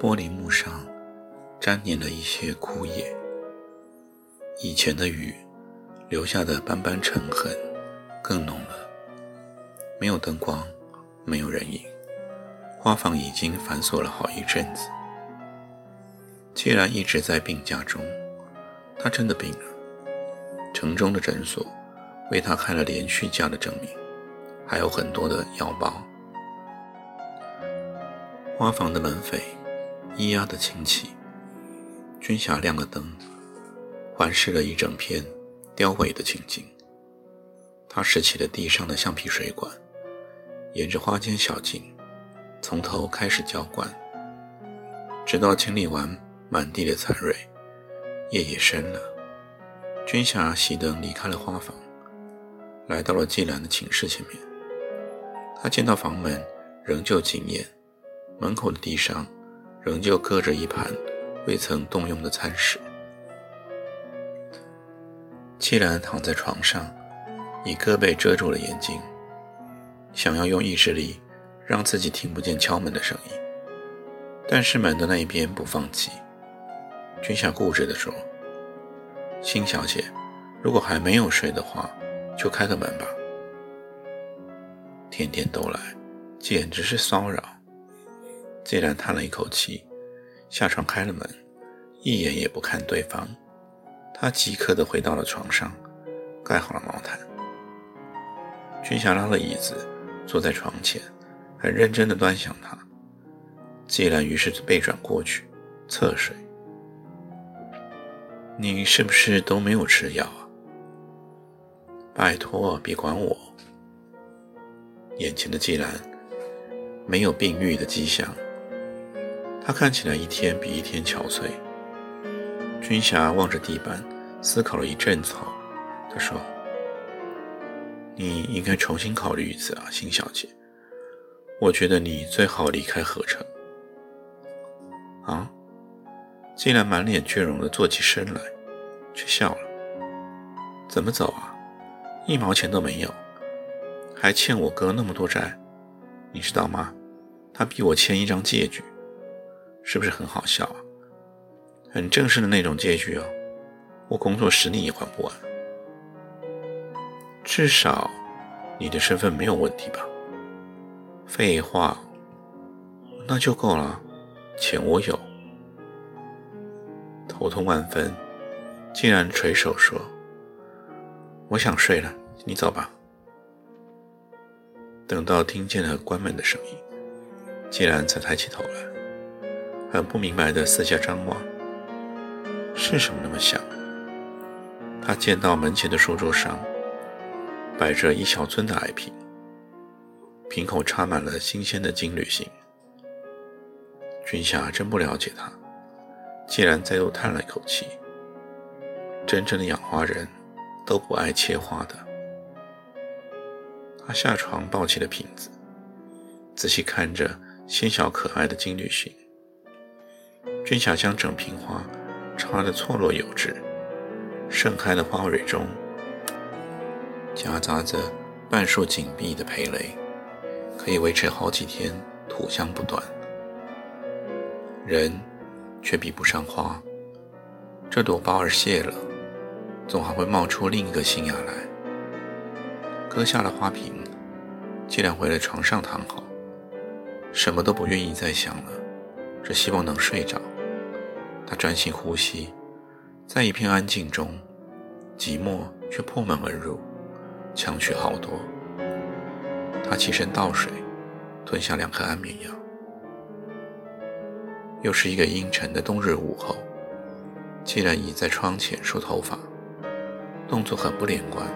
玻璃幕上沾黏了一些枯叶，以前的雨留下的斑斑尘痕更浓了。没有灯光，没有人影，花房已经繁琐了好一阵子。既然一直在病假中，他真的病了。城中的诊所为他开了连续假的证明，还有很多的药包。花房的门扉咿呀的轻启，军霞亮个灯，环视了一整片凋萎的情景。他拾起了地上的橡皮水管，沿着花间小径从头开始浇灌，直到清理完满地的残蕊。夜也深了，军霞熄灯离开了花房，来到了季兰的寝室前面。他见到房门仍旧紧掩，门口的地上仍旧搁着一盘未曾动用的餐食。季兰躺在床上，以胳膊遮住了眼睛，想要用意志力让自己听不见敲门的声音，但是门的那一边不放弃。君夏固执地说：“辛小姐，如果还没有睡的话，就开个门吧。”天天都来，简直是骚扰。季兰叹了一口气，下床开了门，一眼也不看对方。他即刻地回到了床上，盖好了毛毯。君霞拉了椅子坐在床前，很认真地端详他。季兰于是背转过去侧睡。“你是不是都没有吃药啊？”“拜托别管我。”眼前的季兰没有病愈的迹象，他看起来一天比一天憔悴。君霞望着地板思考了一阵子后，他说：“你应该重新考虑一次啊，辛小姐，我觉得你最好离开合成。”“啊？”竟然满脸倦容地坐起身来，却笑了：“怎么走啊？1毛钱都没有，还欠我哥那么多债，你知道吗？他逼我签1张借据。是不是很好笑啊？很正式的那种借据哦，我工作10年也还不完。至少你的身份没有问题吧？”“废话，那就够了，钱我有。”头痛万分，竟然垂手说：“我想睡了，你走吧。”等到听见了关门的声音，竟然才抬起头来，很不明白地四下张望。是什么那么响？他见到门前的书桌上摆着一小樽的矮瓶，瓶口插满了新鲜的金缕杏。君霞真不了解他，竟然再度叹了一口气。真正的养花人都不爱切花的。他下床抱起了瓶子，仔细看着纤小可爱的金缕杏。君霞将整瓶花插得错落有致，盛开的花蕊中夹杂着半数紧闭的蓓蕾，可以维持好几天土香不断。人却比不上花，这朵苞儿谢了，总还会冒出另一个新芽来。割下了花瓶，竟然回了床上躺好，什么都不愿意再想了，只希望能睡着。他专心呼吸，在一片安静中，寂寞却破门而入，强取好多。他起身倒水，吞下2颗安眠药。又是一个阴沉的冬日午后，竟然倚在窗前梳头发，动作很不连贯。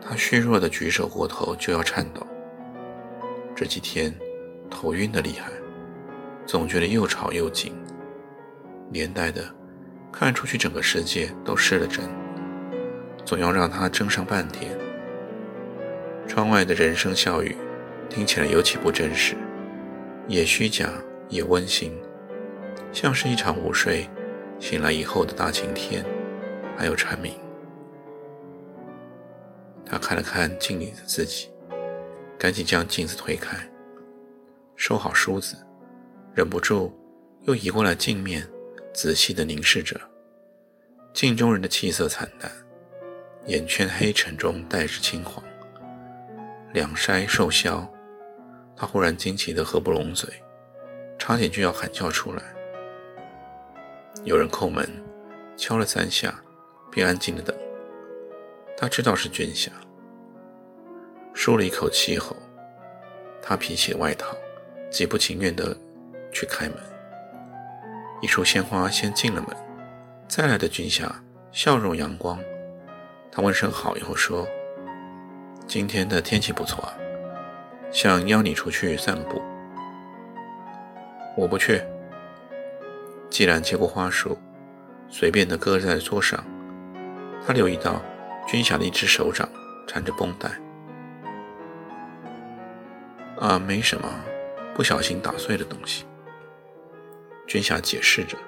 他虚弱地举手过头就要颤抖，这几天头晕得厉害，总觉得又吵又紧，连带的看出去整个世界都失了真，总要让他睁上半天。窗外的人声笑语听起来尤其不真实，也虚假也温馨，像是一场午睡醒来以后的大晴天，还有蝉鸣。他看了看镜里的自己，赶紧将镜子推开，收好梳子，忍不住又移过来镜面，仔细地凝视着。镜中人的气色惨淡，眼圈黑沉中带着青黄，两腮瘦削。他忽然惊奇地合不拢嘴，差点就要喊叫出来。有人叩门，敲了3下，便安静地等。他知道是军侠，舒了一口气后，他披起外套，极不情愿地去开门。一束鲜花先进了门，再来的军侠笑容阳光。他问声好以后说：“今天的天气不错啊，想邀你出去散步。”“我不去。”既然接过花束，随便地搁在桌上。他留意到军侠的一只手掌缠着绷带。“啊，没什么，不小心打碎的东西。”军侠解释着，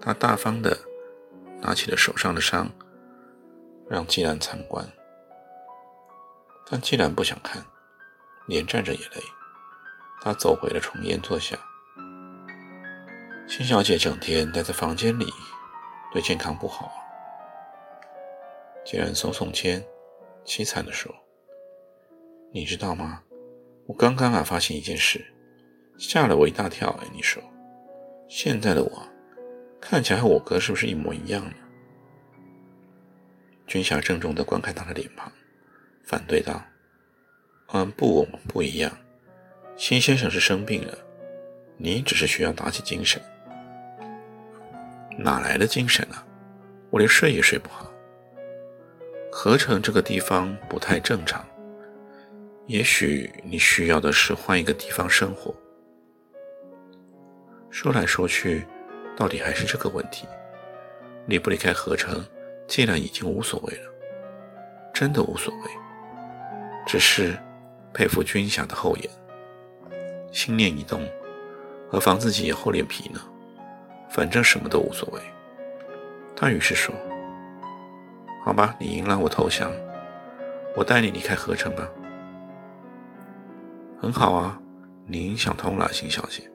他大方地拿起了手上的伤，让季兰参观。但季兰不想看，连站着也累。他走回了床沿坐下。辛小姐整天待在房间里，对健康不好啊。季兰耸耸肩，凄惨地说：“你知道吗？我刚刚发现一件事，吓了我一大跳。你说现在的我看起来和我哥是不是一模一样呢？”军侠郑重地观看他的脸庞，反对道：“不，我们不一样。辛先生是生病了，你只是需要打起精神。”“哪来的精神啊？我连睡也睡不好。合成这个地方不太正常，也许你需要的是换一个地方生活。”说来说去，到底还是这个问题。离不离开合成，既然已经无所谓了，真的无所谓。只是佩服军侠的厚颜，心念一动，何妨自己也厚脸皮呢？反正什么都无所谓。他于是说：“好吧，你迎来我投降，我带你离开合成吧。”“很好啊，您想通了，辛小姐。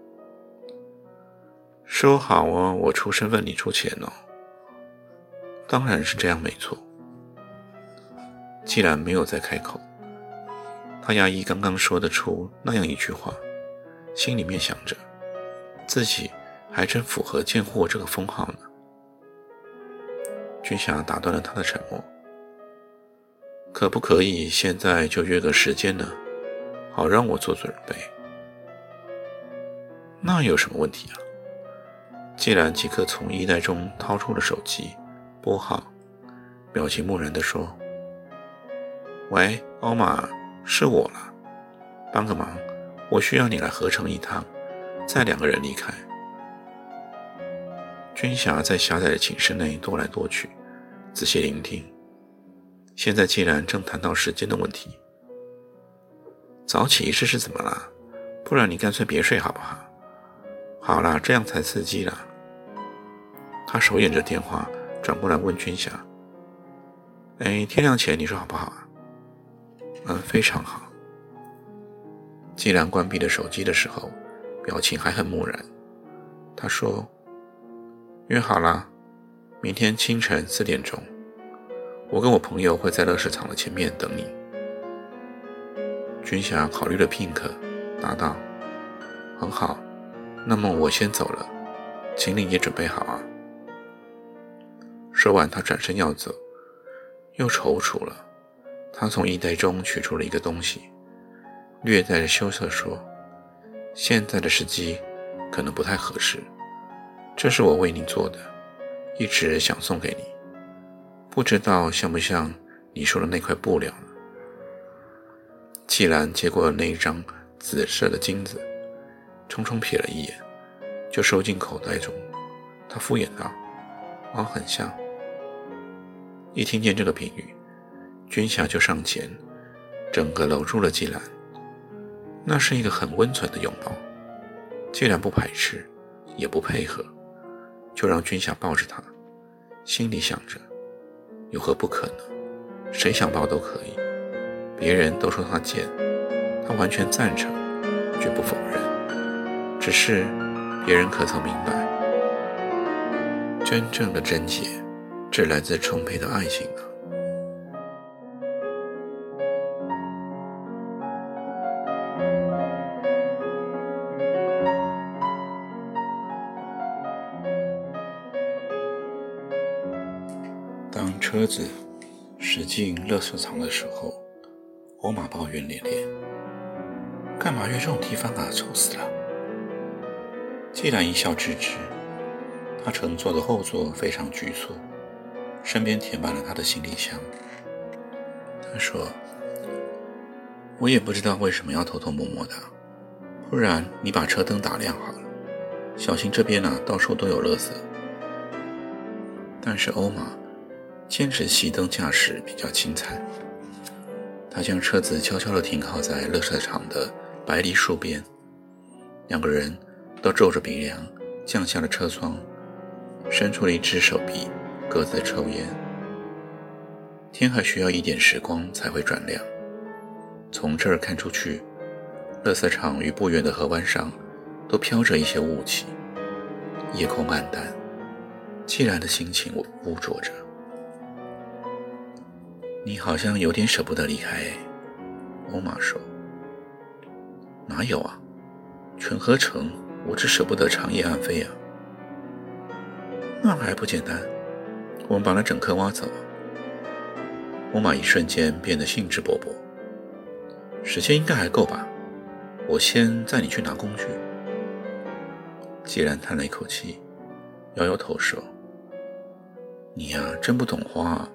说好哦，我出身份你出钱哦。”“当然是这样没错。”既然没有再开口，他压抑刚刚说得出那样一句话，心里面想着，自己还真符合贱货这个封号呢。军侠打断了他的沉默：“可不可以现在就约个时间呢？好让我做准备。”“那有什么问题啊？”既然即刻从衣袋中掏出了手机，拨号，表情木然地说：“喂，欧玛，是我了，帮个忙，我需要你来合成一趟，再2个人离开。”军侠在狭窄的寝室内踱来踱去，仔细聆听。现在既然正谈到时间的问题：“早起一试是怎么啦？不然你干脆别睡好不好？好啦，这样才刺激啦。”他手掩着电话，转过来问军侠：“天亮前你说好不好啊？”“非常好。”既然关闭了手机的时候，表情还很木然。他说：“约好啦，明天清晨4点钟，我跟我朋友会在乐市场的前面等你。”军侠考虑了片刻，答道：“很好，那么我先走了，请你也准备好啊。”说完他转身要走，又踌躇了。他从衣袋中取出了一个东西，略带着羞涩说：“现在的时机可能不太合适，这是我为你做的，一直想送给你，不知道像不像你说的那块布料呢？季兰接过那一张紫色的金子，匆匆瞥了一眼，就收进口袋中。他敷衍道：“哦，很像。”一听见这个评语，军霞就上前，整个搂住了季兰。那是一个很温存的拥抱，季兰不排斥，也不配合，就让军霞抱着他，心里想着，有何不可呢？谁想抱都可以。别人都说他贱，他完全赞成，绝不否认。只是别人可曾明白，真正的贞洁是来自充沛的爱情呢？当车子驶进垃圾场的时候，欧玛抱怨连连：“干嘛约这种地方啊，臭死了！”季兰一笑置之。他乘坐的后座非常局促，身边填满了他的行李箱。他说：“我也不知道为什么要偷偷摸摸的，不然你把车灯打亮好了，小心这边啊到处都有垃圾。”但是欧玛坚持熄灯驾驶比较精彩。他将车子悄悄地停靠在垃圾场的白梨树边，两个人都皱着鼻梁降下了车窗，伸出了一只手臂，各自抽烟。天还需要一点时光才会转亮。从这儿看出去，垃圾场与不远的河湾上都飘着一些雾气，夜空暗淡，季兰的心情污浊着。你好像有点舍不得离开，欧玛说。哪有啊，全河城我只舍不得长夜暗飞啊。那还不简单，我们把那整颗挖走。欧玛一瞬间变得兴致勃勃。时间应该还够吧，我先载你去拿工具。既然叹了一口气，摇摇头说：“你呀，真不懂花啊。”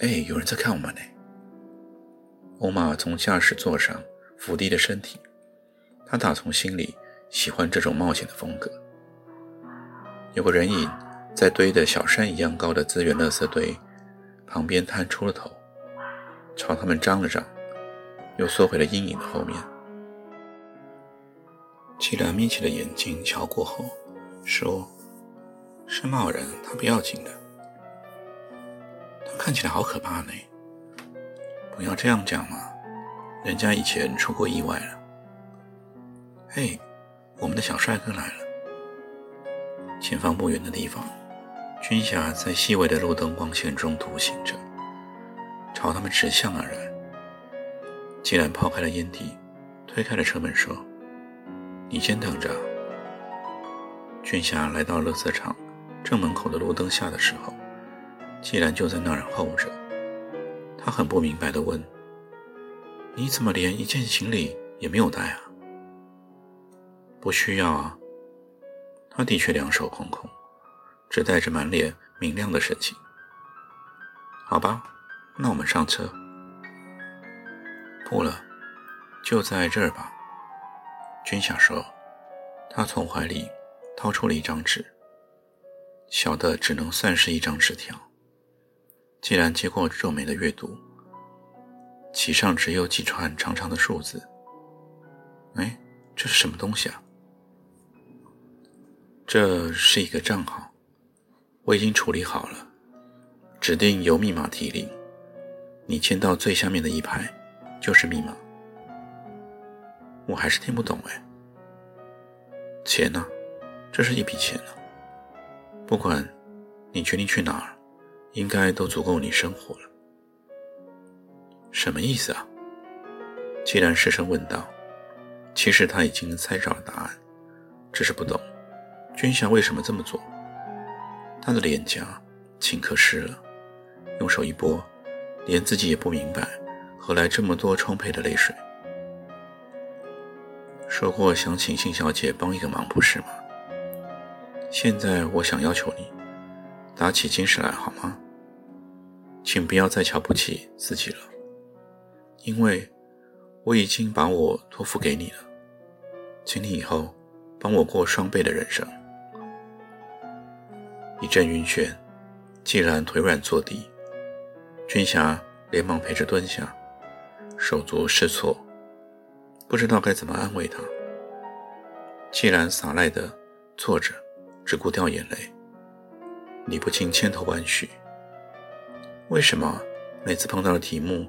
哎，有人在看我们呢。欧玛从驾驶座上伏低了身体，他打从心里喜欢这种冒险的风格。有个人影在堆得小山一样高的资源垃圾堆旁边探出了头，朝他们张了张，又缩回了阴影的后面。季兰眯起了眼睛瞧过后说：“是贸然，他不要紧的。”看起来好可怕呢。不要这样讲嘛，人家以前出过意外了。嘿，我们的小帅哥来了。前方不远的地方，军霞在细微的路灯光线中独行着，朝他们直向而来。季兰抛开了烟蒂，推开了车门说：“你先等着。”军霞来到垃圾场正门口的路灯下的时候，季兰就在那儿候着。他很不明白地问：“你怎么连一件行李也没有带啊？”“不需要啊。”他的确两手空空，只带着满脸明亮的神情。“好吧，那我们上车。”“不了，就在这儿吧。”军霞说。他从怀里掏出了一张纸，小的只能算是一张纸条。季兰接过皱眉的阅读，其上只有几串长长的数字。哎，这是什么东西啊？这是一个账号，我已经处理好了，指定由密码提领，你签到最下面的一排就是密码。我还是听不懂哎。钱呢？这是一笔钱呢。不管你决定去哪儿，应该都足够你生活了。什么意思啊？季兰失声问道。其实他已经猜着了答案，只是不懂军霞为什么这么做。他的脸颊顷刻湿了，用手一拨，连自己也不明白何来这么多充沛的泪水。说过想请信小姐帮一个忙不是吗？现在我想要求你，打起精神来好吗？请不要再瞧不起自己了，因为我已经把我托付给你了，请你以后帮我过双倍的人生。一阵晕眩，季兰腿软坐地，军霞连忙陪着蹲下，手足失措，不知道该怎么安慰她。季兰洒赖地坐着，只顾掉眼泪，理不清千头万绪。为什么每次碰到的题目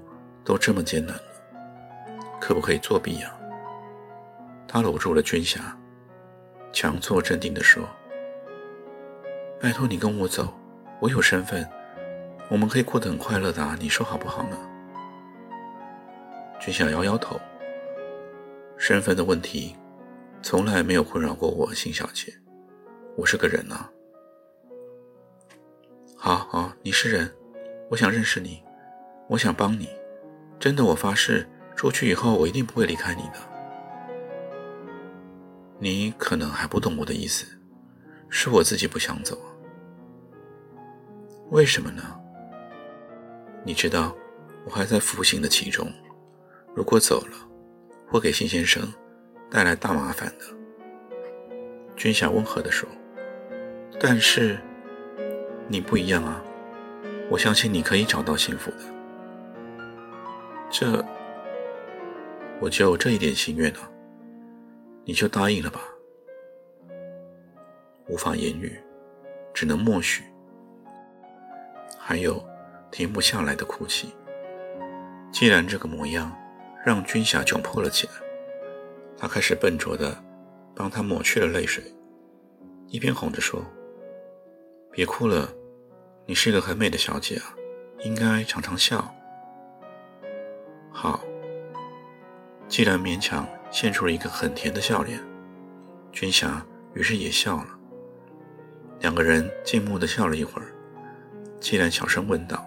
都这么艰难呢？可不可以作弊啊？他搂住了军霞，强作镇定地说，拜托你跟我走，我有身份，我们可以过得很快乐的啊，你说好不好呢？军霞摇摇头，身份的问题从来没有困扰过我，辛小姐，我是个人啊。好，你是人，我想认识你，我想帮你，真的，我发誓出去以后我一定不会离开你的。你可能还不懂我的意思，是我自己不想走啊。为什么呢？你知道我还在服刑的其中，如果走了会给辛先生带来大麻烦的。君霞温和地说，但是你不一样啊，我相信你可以找到幸福的。我只有这一点心愿啊，你就答应了吧。无法言语，只能默许，还有停不下来的哭泣。既然这个模样让君霞窘迫了起来，她开始笨拙地帮她抹去了泪水，一边哄着说，别哭了，你是一个很美的小姐啊，应该常常笑。好，既然勉强献出了一个很甜的笑脸，君霞于是也笑了。两个人静默地笑了一会儿，既然小声问道，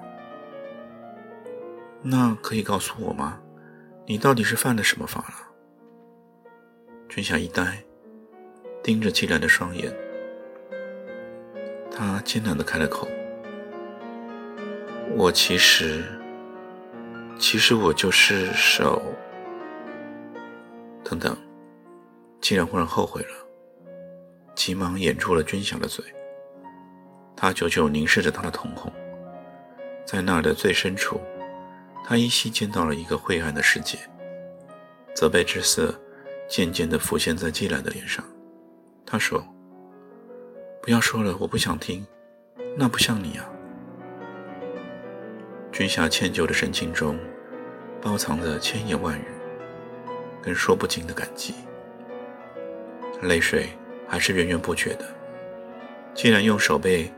那可以告诉我吗？你到底是犯了什么法了？君霞一呆，盯着季兰的双眼，她艰难地开了口，我其实我就是手……等等，季兰忽然后悔了，急忙掩住了君霞的嘴。他久久凝视着他的瞳孔，在那的最深处，他依稀见到了一个晦暗的世界，责备之色渐渐地浮现在季兰的脸上。他说，不要说了，我不想听，那不像你啊。君霞歉疚的神情中包藏着千言万语跟说不尽的感激，泪水还是源源不绝的。既然用手背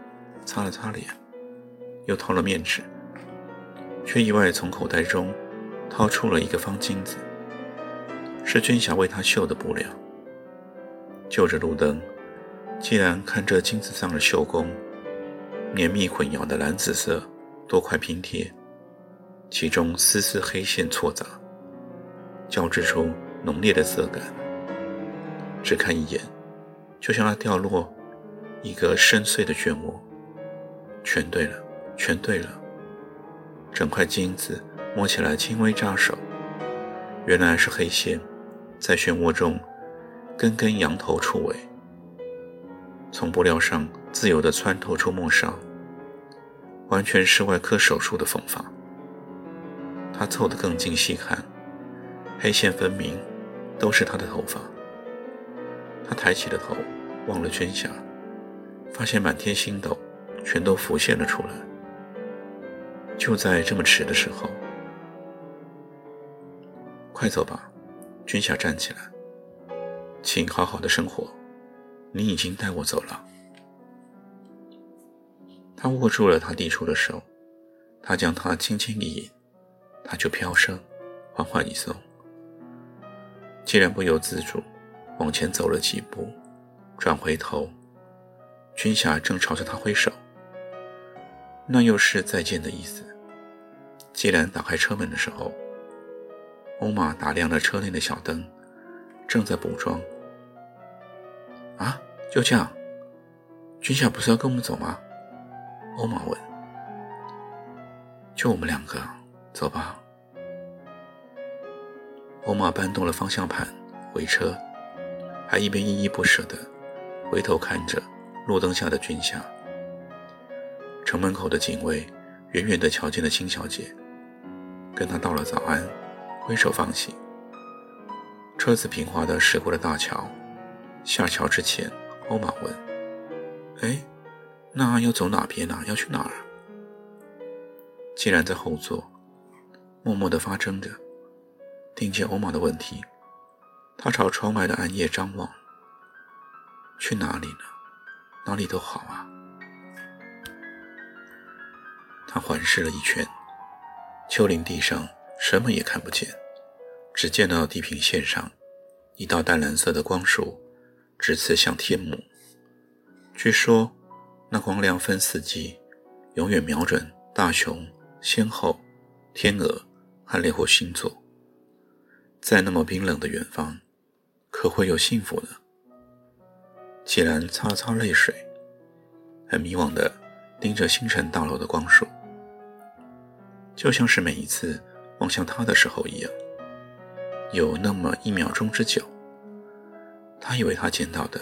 擦了擦脸，又掏了面纸，却意外从口袋中掏出了一个方巾子，是君霞为他绣的布料。就着路灯，既然看着金子上的绣工，绵密混淆的蓝紫色多块拼贴，其中丝丝黑线错杂，交织出浓烈的色感。只看一眼，就像它掉落一个深邃的漩涡。全对了，整块金子摸起来轻微扎手，原来是黑线在漩涡中根根扬头触尾，从布料上自由地穿透出末梢，完全是外科手术的缝法。他凑得更近细看，黑线分明都是他的头发。他抬起了头，望了君霞，发现满天星斗全都浮现了出来。就在这么迟的时候，快走吧，君霞站起来，请好好的生活，你已经带我走了。他握住了他递出的手，他将它轻轻一引，他就飘升，缓缓一松。既然不由自主往前走了几步，转回头，君霞正朝着他挥手，那又是再见的意思。季兰打开车门的时候，欧玛打亮了车内的小灯，正在补妆。啊，就这样，君夏不是要跟我们走吗？欧玛问。就我们两个，走吧。欧玛搬动了方向盘回车，还一边依依不舍地回头看着路灯下的君夏。城门口的警卫远远地瞧见了青小姐，跟她道了早安，挥手放行。车子平滑地驶过了大桥。下桥之前，欧玛问：哎，那要走哪边啊？要去哪儿？既然在后座默默地发怔着，听见欧玛的问题，他朝窗外的暗夜张望。去哪里呢？哪里都好啊。他环视了一圈，丘陵地上什么也看不见，只见到地平线上一道淡蓝色的光束直刺向天幕。据说那光亮分四季，永远瞄准大熊、仙后、天鹅和猎户星座。在那么冰冷的远方，可会有幸福呢？季兰擦了擦泪水，很迷惘地盯着星辰大楼的光束，就像是每一次望向他的时候一样，有那么一秒钟之久，他以为他见到的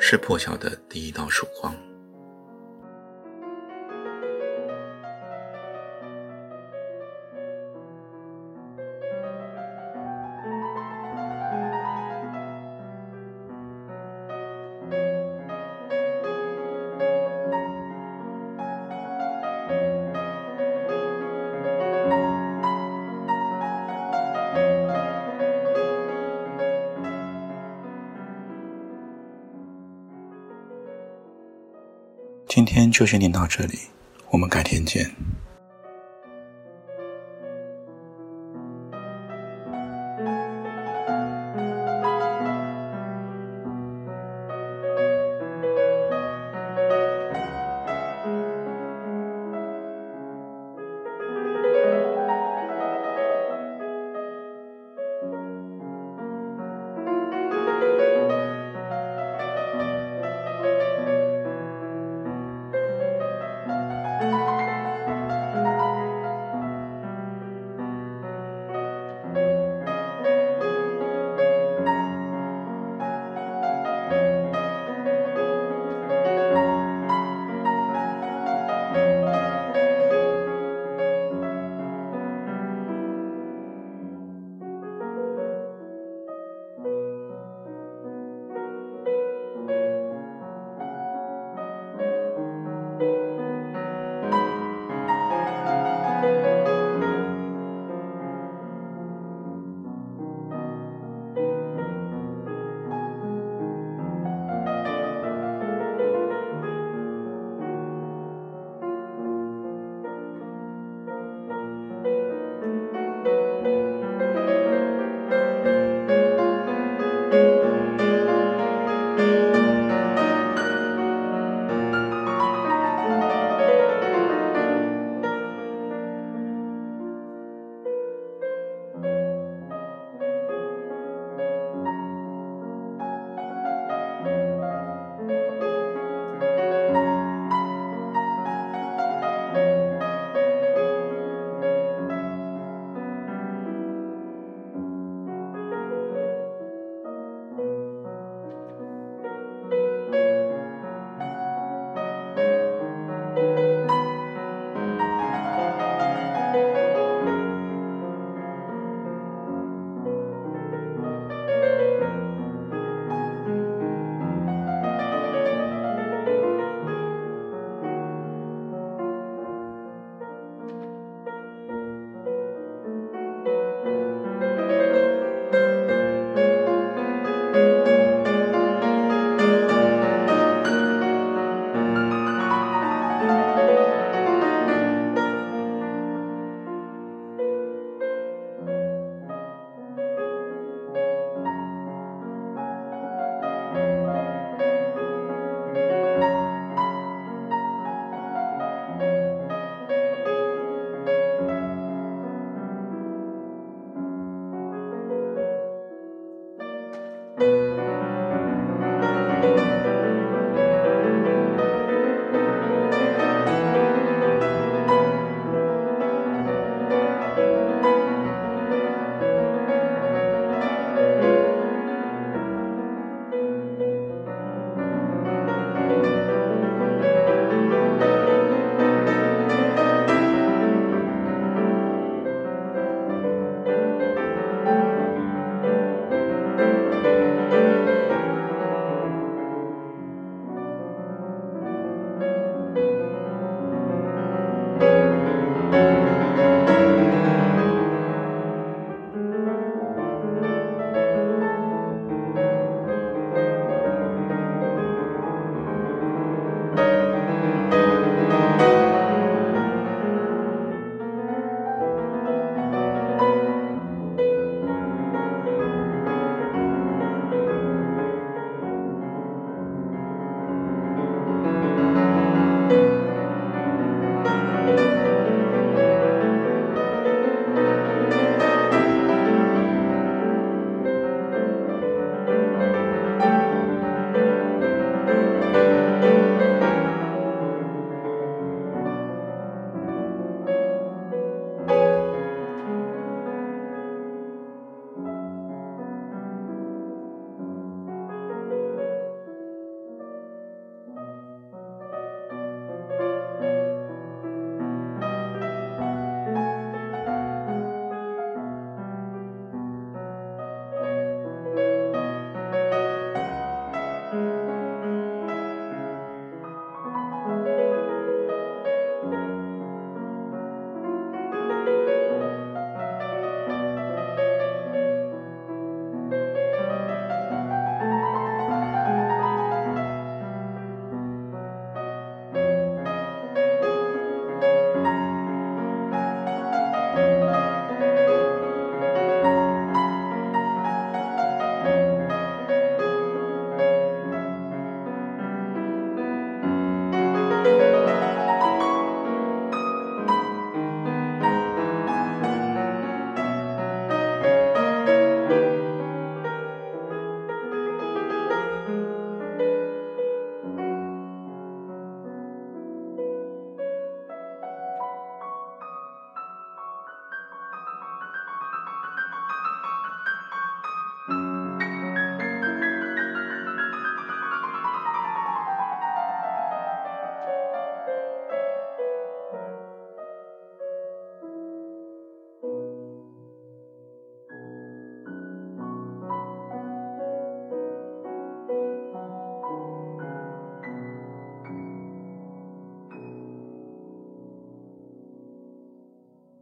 是破晓的第一道曙光。今天就先念到这里，我们改天见。